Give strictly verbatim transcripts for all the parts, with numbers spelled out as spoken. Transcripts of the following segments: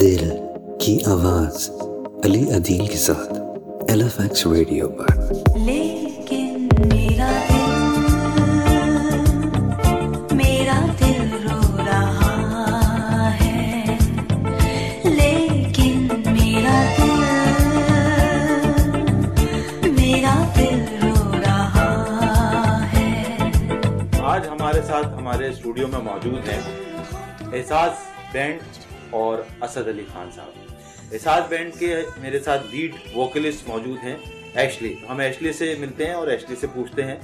دل کی آواز علی عدیل کے ساتھ ایل ایف ایکس ریڈیو پر. لیکن میرا دل میرا دل رو رہا ہے، لیکن میرا دل میرا دل رو رہا ہے. آج ہمارے ساتھ ہمارے اسٹوڈیو میں موجود ہیں احساس بینڈ اور اسد علی خان صاحب. احساس بینڈ کے میرے ساتھ لیڈ ووکلسٹ موجود ہیں ایشلی. ہم ایشلی سے ملتے ہیں اور ایشلی سے پوچھتے ہیں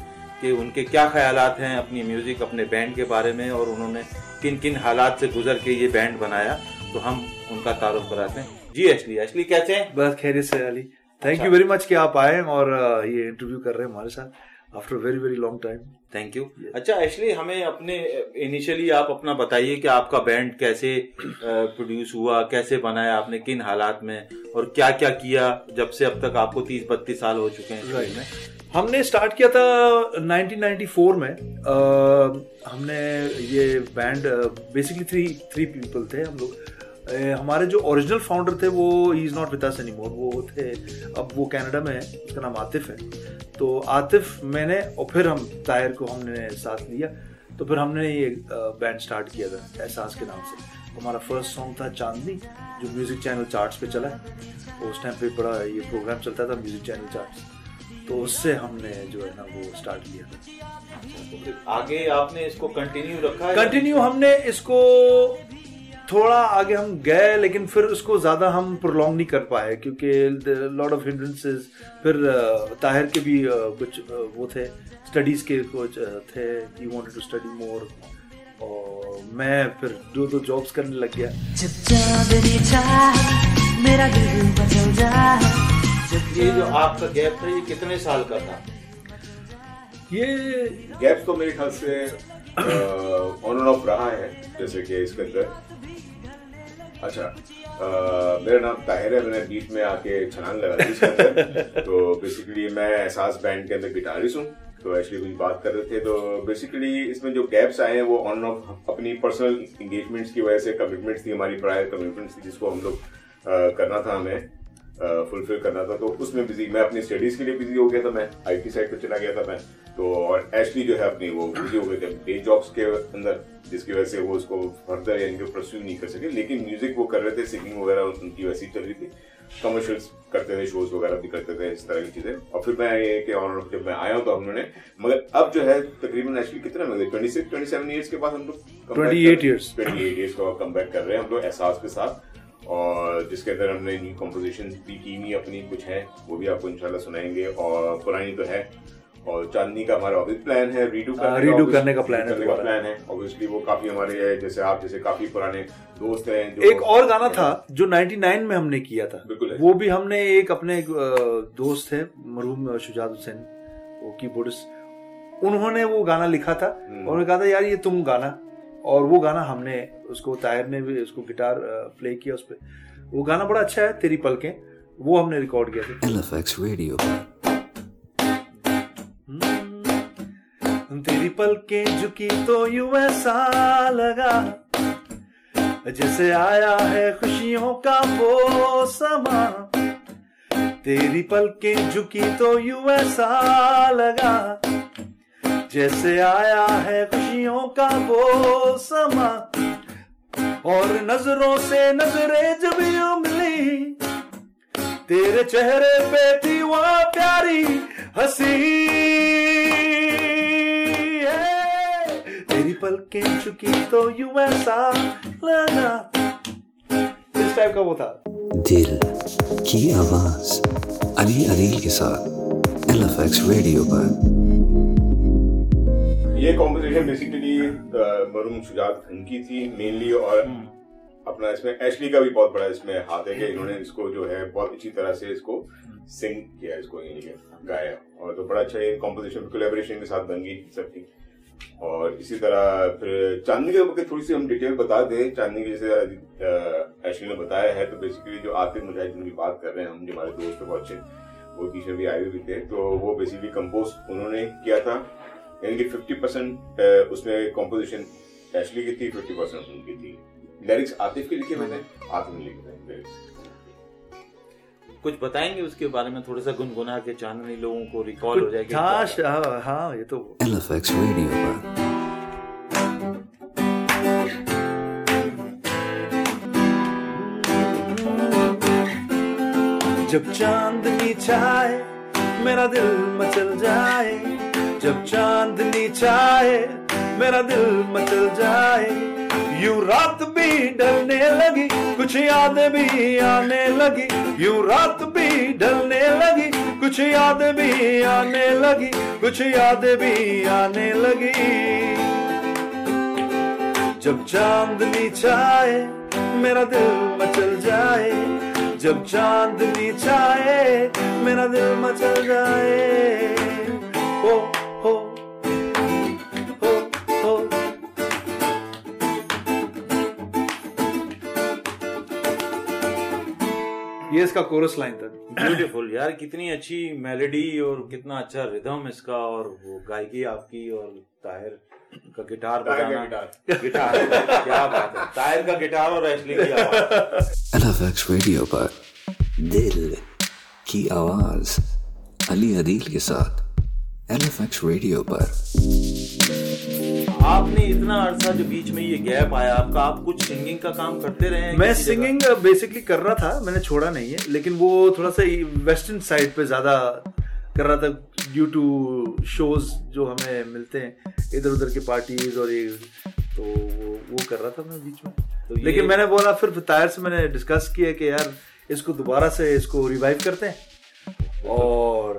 کہ ان کے کیا خیالات ہیں اپنی میوزک، اپنے بینڈ کے بارے میں، اور انہوں نے کن کن حالات سے گزر کے یہ بینڈ بنایا. تو ہم ان کا تعارف کراتے ہیں. جی ایشلی، ایشلی کیسے ہیں؟ بس خیریت سے Ali. Thank you very much کہ آپ آئے اور یہ انٹرویو کر رہے ہیں ہمارے ساتھ after very very long time. Thank you. اچھا ایشلی، ہمیں اپنے انیشلی آپ اپنا بتائیے کہ آپ کا بینڈ کیسے پروڈیوس ہوا، کیسے بنایا آپ نے، کن حالات میں، اور کیا کیا کیا جب سے اب تک. آپ کو تیس بتیس سال ہو چکے ہیں. ہم نے اسٹارٹ کیا تھا نائنٹین نائنٹی فور میں. ہم نے یہ band basically three three people تھے ہم لوگ. ہمارے جو اوریجنل فاؤنڈر تھے وہ he is not with us any more. وہ تھے، اب وہ کینیڈا میں ہے، اس کا نام عاطف ہے. تو عاطف، میں نے، اور پھر ہم طاہر کو ہم نے ساتھ لیا. تو پھر ہم نے یہ بینڈ سٹارٹ کیا تھا احساس کے نام سے. ہمارا فرسٹ سانگ تھا چاندنی، جو میوزک چینل چارٹس پہ چلا ہے. اس ٹائم پہ بڑا یہ پروگرام چلتا تھا میوزک چینل چارٹس. تو اس سے ہم نے جو ہے نا وہ اسٹارٹ کیا تھا. آگے آپ نے اس کو کنٹینیو رکھا ہے؟ کنٹینیو ہم نے اس کو تھوڑا آگے ہم گئے، لیکن پھر اس کو زیادہ ہم پرولونگ نہیں کر پائے کیونکہ لاٹ آف ہنڈرنسز. پھر طاہر کے بھی کچھ وہ تھے، اسٹڈیز کے کچھ تھے، he wanted to study more, اور میں پھر دو دو جابس کرنے لگ گیا. یہ جو آپ کا گیپ تھا یہ کتنے سال کا تھا؟ یہ گیپ تو میرے خیال سے آن اینڈ آف رہا ہے، جیسے کہ اس کے اندر. اچھا، میرا نام طاہر ہے، میں نے بیچ میں آ کے چھلانگ لگا دی. تو بیسیکلی میں احساس بینڈ کے اندر گٹارسٹ ہوں. تو ایکچولی کچھ بات کر رہے تھے. تو بیسیکلی اس میں جو گیپس آئے ہیں وہ آن آف اپنی پرسنل انگیجمنٹس کی وجہ سے، کمٹمنٹس تھی ہماری، پرائر کمٹمنٹس تھی جس کو ہم لوگ کرنا تھا، ہمیں فلفل کرنا تھا. تو اس میں بزی، میں اپنی اسٹڈیز کے لیے بزی ہو گیا تھا، میں آئی ٹی سائڈ پہ چلا گیا تھا میں. تو اور ایشلی جو ہے اپنی وہ بزی ہو گئے تھے ڈے جابس کے اندر، جس کی وجہ سے وہ اس کو فردر یعنی کہ پرسیو نہیں کر سکے. لیکن میوزک وہ کر رہے تھے، سنگنگ وغیرہ ان کی ویسی چل رہی تھی. کمرشلس کرتے تھے، شوز وغیرہ بھی کرتے تھے، اس طرح کی چیزیں. اور پھر میں یہ کہ آن روڈ جب میں آیا ہوں تو ہم نے، مگر اب جو ہے تقریباً ایشلی کتنا مگر twenty six twenty seven years کے بعد ہم لوگ twenty eight years twenty eight years کا کم بیک کر رہے ہیں ہم لوگ احساس کے ساتھ. اور جس کے اندر ہم نے نیو کمپوزیشنز بھی کی ہوئی اپنی کچھ ہیں، وہ بھی آپ کو انشاءاللہ سنائیں گے. اور پرانی تو ہے، اور چاندنی کا ہمارا آبویس پلان ہے ریڈو کرنے کا پلان ہے. اوبویسلی وہ کافی ہمارے جیسے آپ جیسے کافی پرانے دوست ہیں. ایک اور گانا تھا جو نائنٹی نائن میں ہم نے کیا تھا، وہ بھی ہم نے ایک اپنے دوست ہیں مرحوم شجاعت حسین کی بورڈس، انہوں نے وہ گانا لکھا تھا. انہوں نے کہا تھا یار یہ تم گانا، اور وہ گانا ہم نے اس کو، طاہر نے بھی اس کو گٹار پلے کیا اس پہ. وہ گانا بڑا اچھا ہے، تیری پلکیں، وہ ہم نے ریکارڈ کیا تھا ایل ایف ایکس ریڈیو. تیری پلکیں جھکی تو یوں ایسا لگا جیسے آیا ہے خوشیوں کا وہ سما. تیری پلکیں جھکی تو یوں ایسا لگا جیسے آیا ہے خوشیوں کا وہ سما. اور نظروں سے نظریں جب یوں ملی، تیرے چہرے پہ تھی وہ پیاری ہنسی. تیری پلکیں چکی تو یوں ایسا لگا، اس ٹائپ کا وہ تھا. دل کی آواز علی عدیل کے ساتھ ایل ایف ایکس ریڈیو پر. یہ کمپوزیشن بیسیکلی مرحوم شجاعت خان کی تھی مینلی. اور اپنا اس میں ایشلی کا بھی بہت بڑا اس میں ہاتھ ہے کہ انہوں نے اس کو جو ہے بہت اچھی طرح سے اس کو سنگ کیا، اس کو گایا. اور تو بڑا اچھا یہ کمپوزیشن کولیبریشن کے ساتھ بن گئی سب کی. اور اسی طرح پھر چاندنی کے وقت تھوڑی سی ہم ڈیٹیل بتا دیں. چاندنی کی جیسے ایشلی نے بتایا ہے، تو بیسیکلی جو عاطف مجاہدین کی بات کر رہے ہیں ہم، جو ہمارے دوست تھے بہت اچھے، وہ بیچ میں بھی آئے ہوئے تھے. تو وہ بیسیکلی کمپوز انہوں نے کیا تھا، یعنی کہ ففٹی پرسینٹ اس میں کمپوزیشن ایشلی کی تھی، ففٹی پرسینٹ ان کی تھی. لیرکس عاطف کے لکھے ہوئے تھے, عاطف نے لکھے تھے لیرکس. کچھ بتائیں گے اس کے بارے میں تھوڑا سا گنگنا کے چاندنی لوگوں کو ریکال ہو جائے گا. ہاں یہ تو ایل ایف ایکس ریڈیو پر جب چاندنی چاہے میرا دل مچل جائے, جب چاندنی چاہے میرا دل مچل جائے, یوں رات بھی ڈھلنے لگی کچھ یادیں بھی آنے لگی, یوں رات بھی ڈھلنے لگی کچھ یادیں بھی آنے لگی, کچھ یادیں بھی آنے لگی. جب چاندنی چاہے میرا دل مچل جائے, جب چاندنی چاہے میرا دل مچل جائے. ہو ہو ہو ہو یہ اس کا کورس لائن تھا. بیوٹیفل یار, کتنی اچھی میلڈی اور کتنا اچھا ردھم اس کا, اور وہ گائیکی آپ کی اور طاہر کا گٹار بجانا, گٹار کیا بات ہے, طاہر کا گٹار اور ایشلی کی آواز. ایل ایف ایکس ریڈیو پر دل کی آواز علی عدیل کے ساتھ. ایل ایف ایکس ریڈیو پر آپ نے اتنا عرصہ جو بیچ میں یہ گیپ آیا آپ کا, آپ کچھ سنگنگ کا کام کرتے رہے ہیں؟ میں سنگنگ بیسکلی کر رہا تھا, میں نے چھوڑا نہیں ہے, لیکن وہ تھوڑا سا ویسٹرن سائڈ پہ زیادہ کر رہا تھا ڈیو ٹو شوز جو ہمیں ملتے ہیں ادھر ادھر کے پارٹیز اور یہ, تو وہ کر رہا تھا میں بیچ میں. لیکن میں نے بولا پھر طاہر سے میں نے ڈسکس کیا کہ یار اس کو دوبارہ سے اس کو ریوائیو کرتے ہیں اور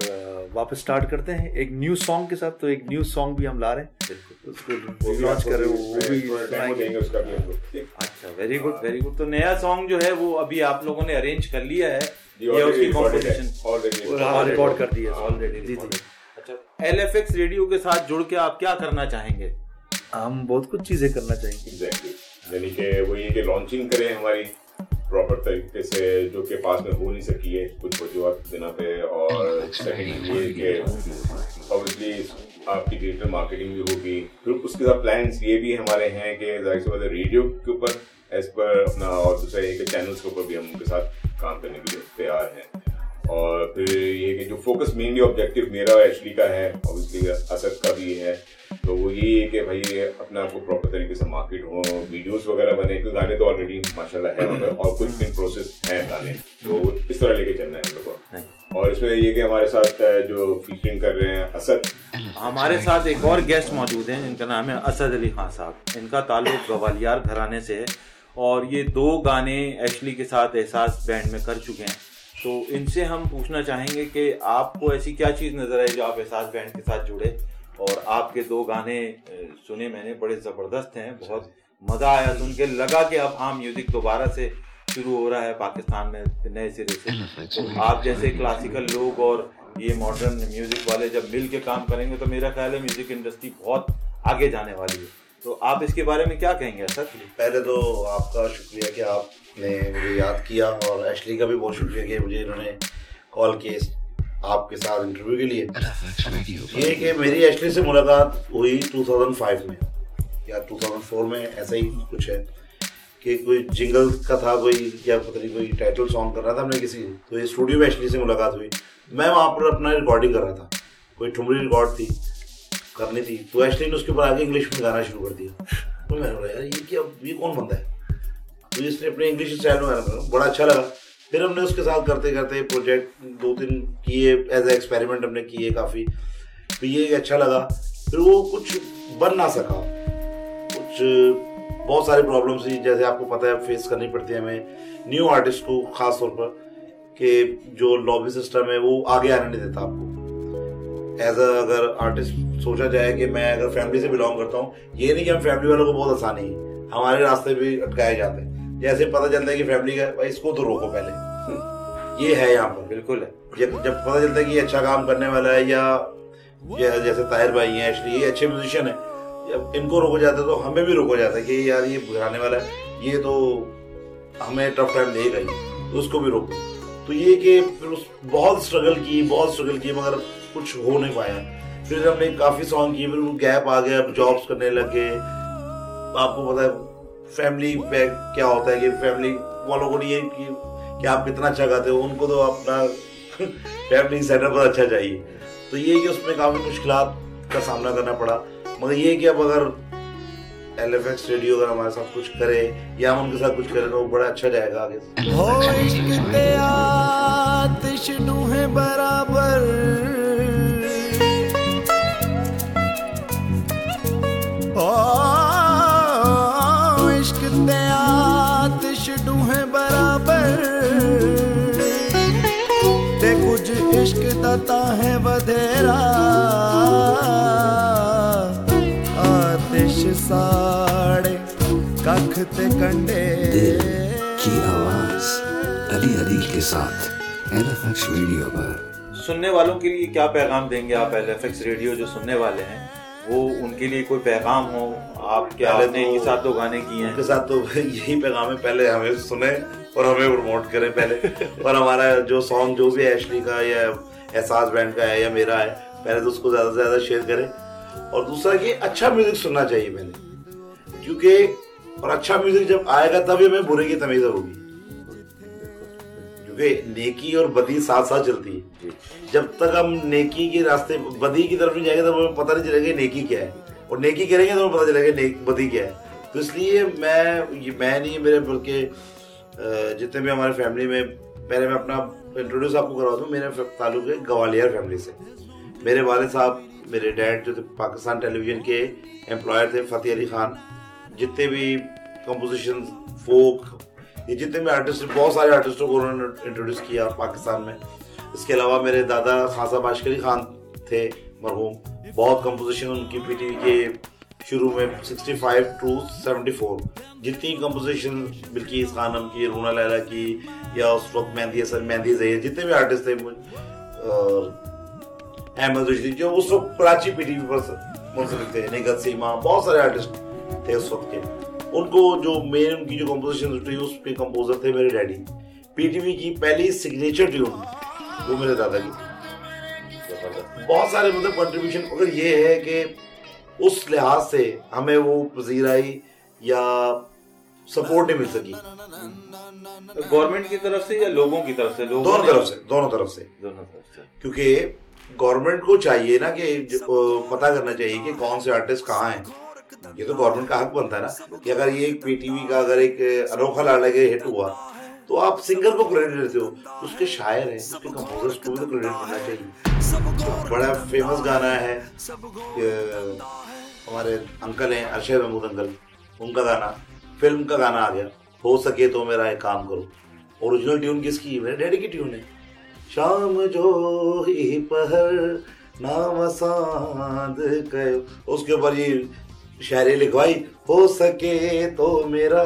واپس اسٹارٹ کرتے ہیں ایک نیو سانگ کے ساتھ. تو ایک نیو سانگ بھی ہم لا رہے ہیں, اس کو لانچ کر رہے ہیں. اچھا, ویری گڈ ویری گڈ. تو نیا سانگ جو ہے وہ ابھی آپ لوگوں نے ارینج کر لیا ہے, یہ اس کی کمپوزیشن ریکارڈ کر دی ہے آلریڈی؟ جی جی. اچھا, ایل ایف ایکس ریڈیو کے ساتھ جڑ کے آپ کیا کرنا چاہیں گے؟ ہم بہت کچھ چیزیں کرنا چاہیں گے. ایگزیکٹلی, یعنی کہ وہ یہ کہ لانچنگ کریں ہماری پراپر طریقے سے, جو کہ پاس میں ہو نہیں سکی ہے کچھ وجوہات بنا پہ, اور سیکنڈ یہ کہ اوبویسلی آپ کی ڈیجیٹل مارکیٹنگ بھی ہوگی. پھر اس کے ساتھ پلانس یہ بھی ہمارے ہیں کہ ظاہر سی بات ہے ریڈیو کے اوپر ایز پر اپنا, اور دوسرا یہ کہ چینلس کے اوپر بھی ہم ان کے ساتھ کام کرنے کے لیے تیار ہیں. اور پھر یہ کہ جو فوکس مینلی آبجیکٹیو میرا ایشلی کا ہے, اوبویسلی اسد کا بھی ہے, تو وہ یہ ہے کہ بھائی اپنا آپ کو پراپر طریقے سے مارکیٹ ہو, ویڈیوز وغیرہ بنے, کیونکہ گانے تو آلریڈی ماشاء اللہ ہے اور کچھ ان پروسیس ہیں گانے, تو اس طرح لے کے چلنا ہے ہم لوگ کو. اور اس میں یہ کہ ہمارے ساتھ جو فیچرنگ کر رہے ہیں اسد, ہمارے ساتھ ایک اور گیسٹ موجود ہیں جن کا نام ہے اسد علی خان صاحب. ان کا تعلق گوالیار گھرانے سے ہے اور یہ دو گانے ایشلی کے ساتھ احساس بینڈ میں کر چکے ہیں. تو ان سے ہم پوچھنا چاہیں گے کہ آپ کو ایسی کیا چیز نظر آئی جو آپ احساس بینڈ کے ساتھ جڑے, اور آپ کے دو گانے سنے میں نے, بڑے زبردست ہیں, بہت مزہ آیا سن کے, لگا کہ اب ہاں میوزک دوبارہ سے شروع ہو رہا ہے پاکستان میں نئے سرے سے. تو آپ جیسے کلاسیکل لوگ اور یہ ماڈرن میوزک والے جب مل کے کام کریں گے تو میرا خیال ہے میوزک انڈسٹری بہت آگے جانے والی ہے. تو آپ اس کے بارے میں کیا کہیں گے سر؟ پہلے تو آپ کا شکریہ کہ آپ نے مجھے یاد کیا, اور ایشلی کا بھی بہت شکریہ کہ مجھے انہوں نے کال کیا آپ کے ساتھ انٹرویو کے لیے. یہ کہ میری ایشلی سے ملاقات ہوئی دو ہزار پانچ میں یا دو ہزار چار میں, ایسا ہی کچھ ہے کہ کوئی جنگل کا تھا کوئی, یا پتہ نہیں کوئی ٹائٹل سانگ کر رہا تھا ہم نے کسی, تو یہ اسٹوڈیو میں ایشلی سے ملاقات ہوئی. میں وہاں پر اپنا ریکارڈنگ کر رہا تھا, کوئی ٹھمری ریکارڈ تھی کرنی تھی, تو ایشلی نے اس کے اوپر آگے انگلش میں گانا شروع کر دیا. تو میں نے بولا یار یہ کیا, یہ کون بندہ ہے, تو اس نے اپنے انگلش اسٹائل میں گانا بولا, بڑا اچھا لگا. پھر ہم نے اس کے ساتھ کرتے کرتے پروجیکٹ دو تین کیے, ایز اے ایکسپیریمنٹ ہم نے کیے کافی, تو یہ اچھا لگا. پھر وہ کچھ بن نہ سکا, کچھ بہت ساری پرابلمس تھی جیسے آپ کو پتہ ہے فیس کرنی پڑتی ہے ہمیں نیو آرٹسٹ کو خاص طور پر, کہ جو لابی سسٹم ہے وہ آگے آنے نہیں دیتا آپ کو ایز اے. اگر آرٹسٹ سوچا جائے کہ میں اگر فیملی سے بلانگ کرتا ہوں, یہ نہیں کہ ہم فیملی والوں کو بہت آسانی ہے, ہمارے راستے بھی اٹکائے جاتے ہیں. جیسے پتہ چلتا ہے کہ فیملی کا بھائی اس کو تو روکو پہلے, یہ ہے یہاں پر بالکل ہے. جب جب پتہ چلتا ہے کہ یہ اچھا کام کرنے والا ہے, یا جیسے طاہر بھائی ہیں ایشلی, یہ اچھے میوزیشین ہیں, جب ان کو روکا جاتا ہے تو ہمیں بھی روکا جاتا ہے کہ یار یہ بگانے والا ہے, یہ تو ہمیں ٹف ٹائم دے گا ہی, اس کو بھی روکو. تو یہ کہ پھر اس بہت اسٹرگل کی بہت اسٹرگل کی مگر کچھ ہو نہیں پایا. پھر ہم نے کافی سانگ کیے, پھر وہ گیپ آ گیا, جابس کرنے لگے. آپ کو پتا ہے فیملی میں کیا ہوتا ہے کہ فیملی والوں کو نہیں ہے کہ آپ کتنا اچھا گاتے ہو, ان کو تو اپنا فیملی سینٹر پر اچھا چاہیے. تو یہ کہ اس میں کافی مشکلات کا سامنا کرنا پڑا, مگر یہ کہ اب اگر ایل ایف ایکس ریڈیو اگر ہمارے ساتھ کچھ کرے یا ہم ان کے ساتھ کچھ کرے تو بڑا اچھا جائے گا آگے. برابر عشق تے آتش ڈوہے برابر, تے کچھ عشق دا تاہیں بدھیرا, آتش ساڑے ککھ تے کنڈے. دل کی آواز علی عدیل کے ساتھ ایل ایف ایکس ریڈیو پر. سننے والوں کے لیے کیا پیغام دیں گے آپ ایل ایف ایکس ریڈیو جو سننے والے ہیں, وہ ان کے لیے کوئی پیغام ہو آپ کے ساتھ تو گانے کیے ہیں ان کے ساتھ, تو یہی پیغام ہے پہلے ہمیں سنیں اور ہمیں پروموٹ کریں پہلے, اور ہمارا جو سانگ جو بھی ایشلی کا یا احساس بینڈ کا ہے یا میرا ہے پہلے تو اس کو زیادہ سے زیادہ شیئر کریں. اور دوسرا کہ اچھا میوزک سننا چاہیے پہلے, کیونکہ اور اچھا میوزک جب آئے گا تبھی ہمیں برے کی تمیز ہوگی, کیونکہ نیکی اور بدی ساتھ ساتھ چلتی ہے. جب تک ہم نیکی کے راستے بدی کی طرف نہیں جائیں گے تو ہمیں پتہ نہیں چلے گا نیکی کیا ہے, اور نیکی کریں گے تو ہمیں پتہ چلے گا نیک بدی کیا ہے. تو اس لیے میں میں نہیں میرے بلکہ جتنے بھی ہمارے فیملی میں, پہلے میں اپنا انٹروڈیوس آپ کو کروا دوں, میرا تعلق ہے گوالیار فیملی سے. میرے والد صاحب میرے ڈیڈ جو تھے پاکستان ٹیلی ویژن کے امپلائر تھے, فتح علی خان. جتنے بھی کمپوزیشن فوک یہ جتنے بھی آرٹسٹ, بہت سارے آرٹسٹوں کو انہوں نے انٹروڈیوس کیا پاکستان میں. اس کے علاوہ میرے دادا خاصہ باشک خان تھے مرحوم, بہت کمپوزیشن ان کی پی ٹی وی کے شروع میں sixty five to seventy four جتنی کمپوزیشن بلکیس خانم کی, رونا لیلا کی, یا اس وقت مہدی حسن, مہدی زہیر, جتنے بھی آرٹسٹ تھے, احمد رشدی جو اس وقت کراچی پی ٹی وی پر منسلک تھے, نکھت سیما, بہت سارے آرٹسٹ تھے اس وقت کے. ان کو جو مین ان کی جو کمپوزیشن تھی اس کے کمپوزر تھے میرے ڈیڈی. پی ٹی وی کی پہلی سگنیچر ٹیون وہ میرے دادا کی. بہت سارے مطلب کنٹریبیوشن, مگر یہ ہے کہ اس لحاظ سے ہمیں وہ پذیرائی یا سپورٹ نہیں مل سکی گورنمنٹ کی طرف سے یا لوگوں کی طرف سے. دونوں طرف سے دونوں طرف سے دونوں طرف سے کیونکہ گورنمنٹ کو چاہیے نا کہ پتہ کرنا چاہیے کہ کون سے آرٹسٹ کہاں ہیں. یہ تو گورنمنٹ کا حق بنتا ہے نا کہ اگر یہ پی ٹی وی کا اگر ایک انوکھا لاڑا کے ہٹ ہوا تو آپ سنگر کو کریڈٹ دیتے ہو, اس کے شاعر ہیں, اس کے کمپوزرس کو بھی تو کریڈٹ ملنا چاہیے. بڑا فیمس گانا ہے ہمارے انکل ہیں ارشد محمود انکل, ان کا گانا فلم کا گانا آ گیا, ہو سکے تو میرا ایک کام کرو. اوریجنل ٹیون کس کی؟ میرے ڈیڈی کی ٹیون ہے. شام جو ہی پہر نام ساند کہ اس کے اوپر یہ شاعری لکھوائی, ہو سکے تو میرا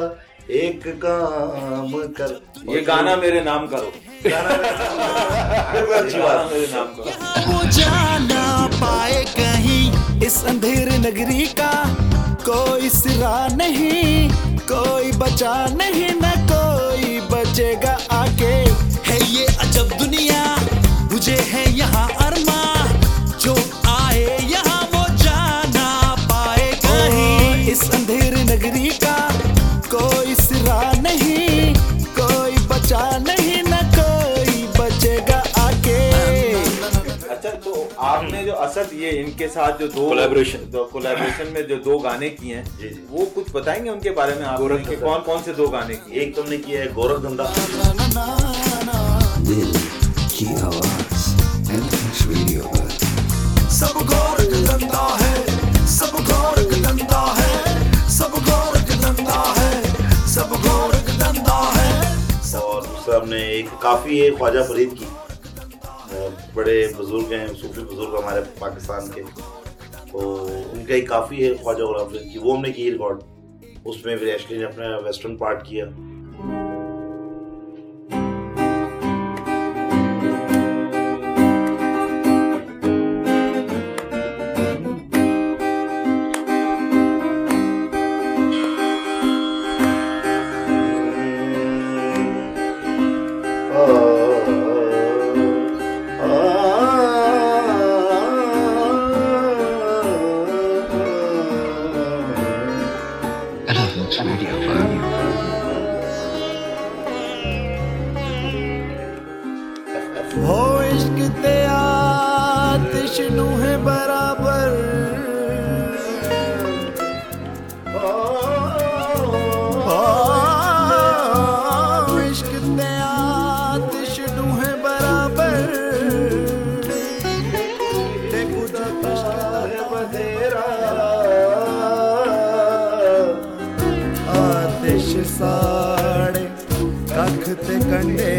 ایک کام کر, یہ گانا میرے نام کرو. جانا پائے کہیں اس اندھیرے نگری کا, کوئی سرا نہیں, کوئی بچا نہیں, نہ کوئی بچے گا آگے. ہے یہ عجب دنیا, مجھے ہے یہاں ارمان, جو آئے یہاں وہ جانا پائے کہیں اس اندھیرے نگری کا, کوئی سرا نہیں, کوئی بچا نہیں, نہ کوئی بچے گا آگے. اچھا تو آپ نے جو اسد یہ ان کے ساتھ جو دو کولابریشن کولابریشن میں جو دو گانے کیے ہیں وہ کچھ بتائیں گے ان کے بارے میں آپ کے کون کون سے دو گانے کیے؟ ایک تم نے کیا ہے گورکھ دھندا. دل کی آواز ریڈیو پر سب گورکھ دھندا ہے, سب گورکھ دھندا ہے, سب گورکھ دھندا ہے, سب گورکھ دھندا ہے. اور دوسرا ہم نے ایک کافی ہے خواجہ فرید کی, بڑے بزرگ ہیں صوفی بزرگ ہمارے پاکستان کے, تو ان کا ایک کافی ہے خواجہ غلام فرید کی, وہ ہم نے کی ریکارڈ. اس میں پھر ایشلی نے اپنا ویسٹرن پارٹ کیا. Media Fire. سجدے آتش نو ہے برابر، عشق تے آتش نو ہے برابر، تے مجھے عشق ہے بدیرا آتش ساڑے ککھ تے کنڈے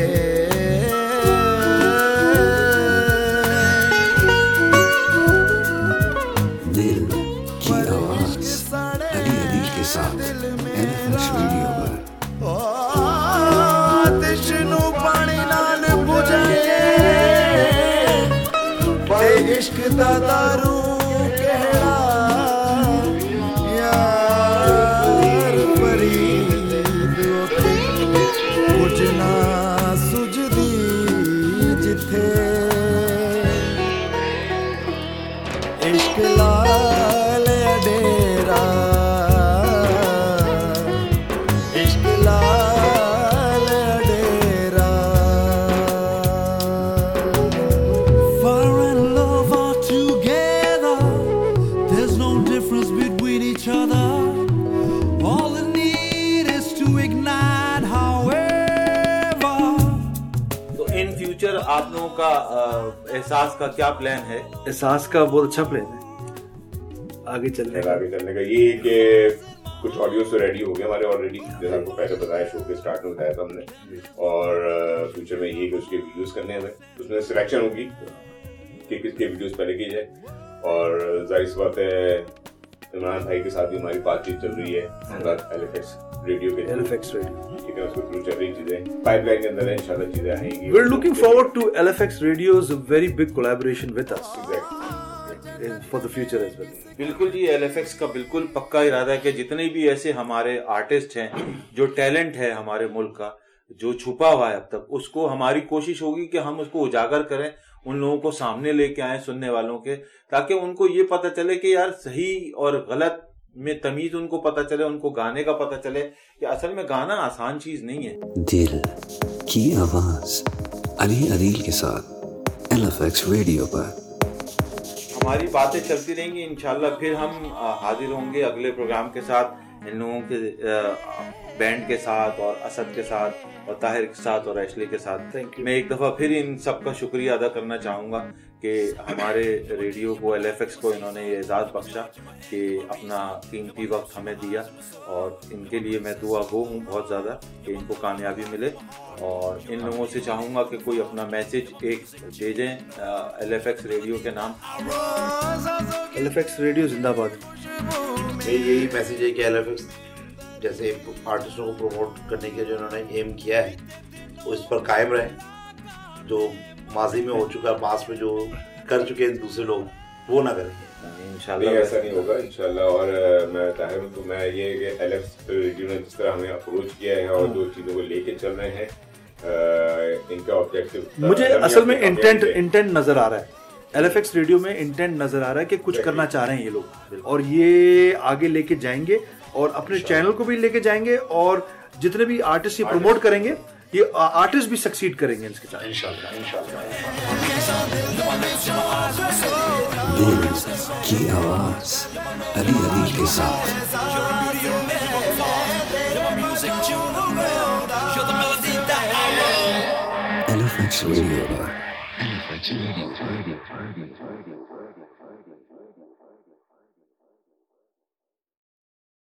دارو کہڑا یار فرید کچھ نہ سجدی جتھے عشق لال ڈیرا عشق لال ڈیرا آپ لوگوں کا احساس کا کیا پلان ہے؟ احساس کا بہت اچھا پلان ہے آگے چلنے کا آگے چلنے کا یہ کہ کچھ آڈیوز تو ریڈی ہو گئے ہمارے آلریڈی، جیسے آپ کو پہلے بتایا شو کے اسٹارٹ میں بتایا تھا ہم نے، اور فیوچر میں یہ کہ اس کے ویڈیوز کرنے ہمیں، اس میں سلیکشن ہوگی کہ کس کے ویڈیوز پہلے کی جائے، اور ظاہر سی بات ہے عمران بھائی کے ساتھ بھی ہماری بات چیت چل رہی ہے ایل ایف ایکس ریڈیو کے ایل ایف ایکس ریڈیو، ٹھیک ہے، اس کے تھرو چل رہی چیزیں پائپ لائن کے اندر ہیں، ان شاء اللہ چیزیں آئیں گی. We're looking forward to L F X Radio's very big collaboration with us. Exactly. For the future as well. بالکل جی، ایل ایف ایکس کا بالکل پکا ارادہ ہے کہ جتنے بھی ایسے ہمارے آرٹسٹ ہیں جو ٹیلنٹ ہے ہمارے ملک کا جو چھپا ہوا ہے اب تک، اس کو ہماری کوشش ہوگی کہ ہم اس کو اجاگر کریں، ان لوگوں کو سامنے لے کے آئیں سننے والوں کے، تاکہ ان کو یہ پتہ چلے کہ یار صحیح اور غلط میں تمیز ان کو پتہ چلے، ان کو گانے کا پتہ چلے کہ اصل میں گانا آسان چیز نہیں ہے. دل کی آواز علی عدیل کے ساتھ ایل ایف ایکس ریڈیو پر ہماری باتیں چلتی رہیں گی انشاءاللہ. پھر ہم حاضر ہوں گے اگلے پروگرام کے ساتھ، ان لوگوں کے بینڈ کے ساتھ اور اسد کے ساتھ اور طاہر کے ساتھ اور ایشلی کے ساتھ. میں ایک دفعہ پھر ان سب کا شکریہ ادا کرنا چاہوں گا کہ ہمارے ریڈیو کو ایل ایف ایکس کو انہوں نے یہ اعزاز بخشا کہ اپنا قیمتی وقت ہمیں دیا، اور ان کے لیے میں دعا گو ہوں بہت زیادہ کہ ان کو کامیابی ملے. اور ان لوگوں سے چاہوں گا کہ کوئی اپنا میسج ایک دے دیں ایل ایف ایکس ریڈیو کے نام. ایل ایف ایکس ریڈیو زندہ باد. یہی میسج ہے کہ ایل ایف ایکس جیسے آرٹسٹوں کو پروموٹ کرنے کے جو انہوں نے ایم کیا ہے اس پر قائم رہے، جو ماضی میں ہو چکا پاس میں جو کر چکے ہیں دوسرے لوگ وہ نہ کریں گے. انشاءاللہ ایسا نہیں ہوگا انشاءاللہ. اور میں طاہر ہوں تو میں یہ کہ ایل ایف ریڈیو نے جس طرح ہمیں اپروچ کیا ہے اور جو چیزوں کو لے کے چل رہے ہیں ان کا آبجیکٹو، مجھے اصل میں انٹینٹ انٹینٹ نظر آ رہا ہے ایل ایف ایکس ریڈیو میں، انٹینٹ نظر آ رہا ہے کہ کچھ کرنا چاہ رہے ہیں یہ لوگ، اور یہ آگے لے کے جائیں گے اور اپنے چینل کو بھی لے کے جائیں گے، اور جتنے بھی آرٹسٹ یہ پروموٹ کریں گے یہ آرٹسٹ بھی سکسیڈ کریں گے اس کے ساتھ انشاءاللہ. انشاءاللہ دل کی آواز علی عدیل کے ساتھ ایل ایف ایکس ریڈیو.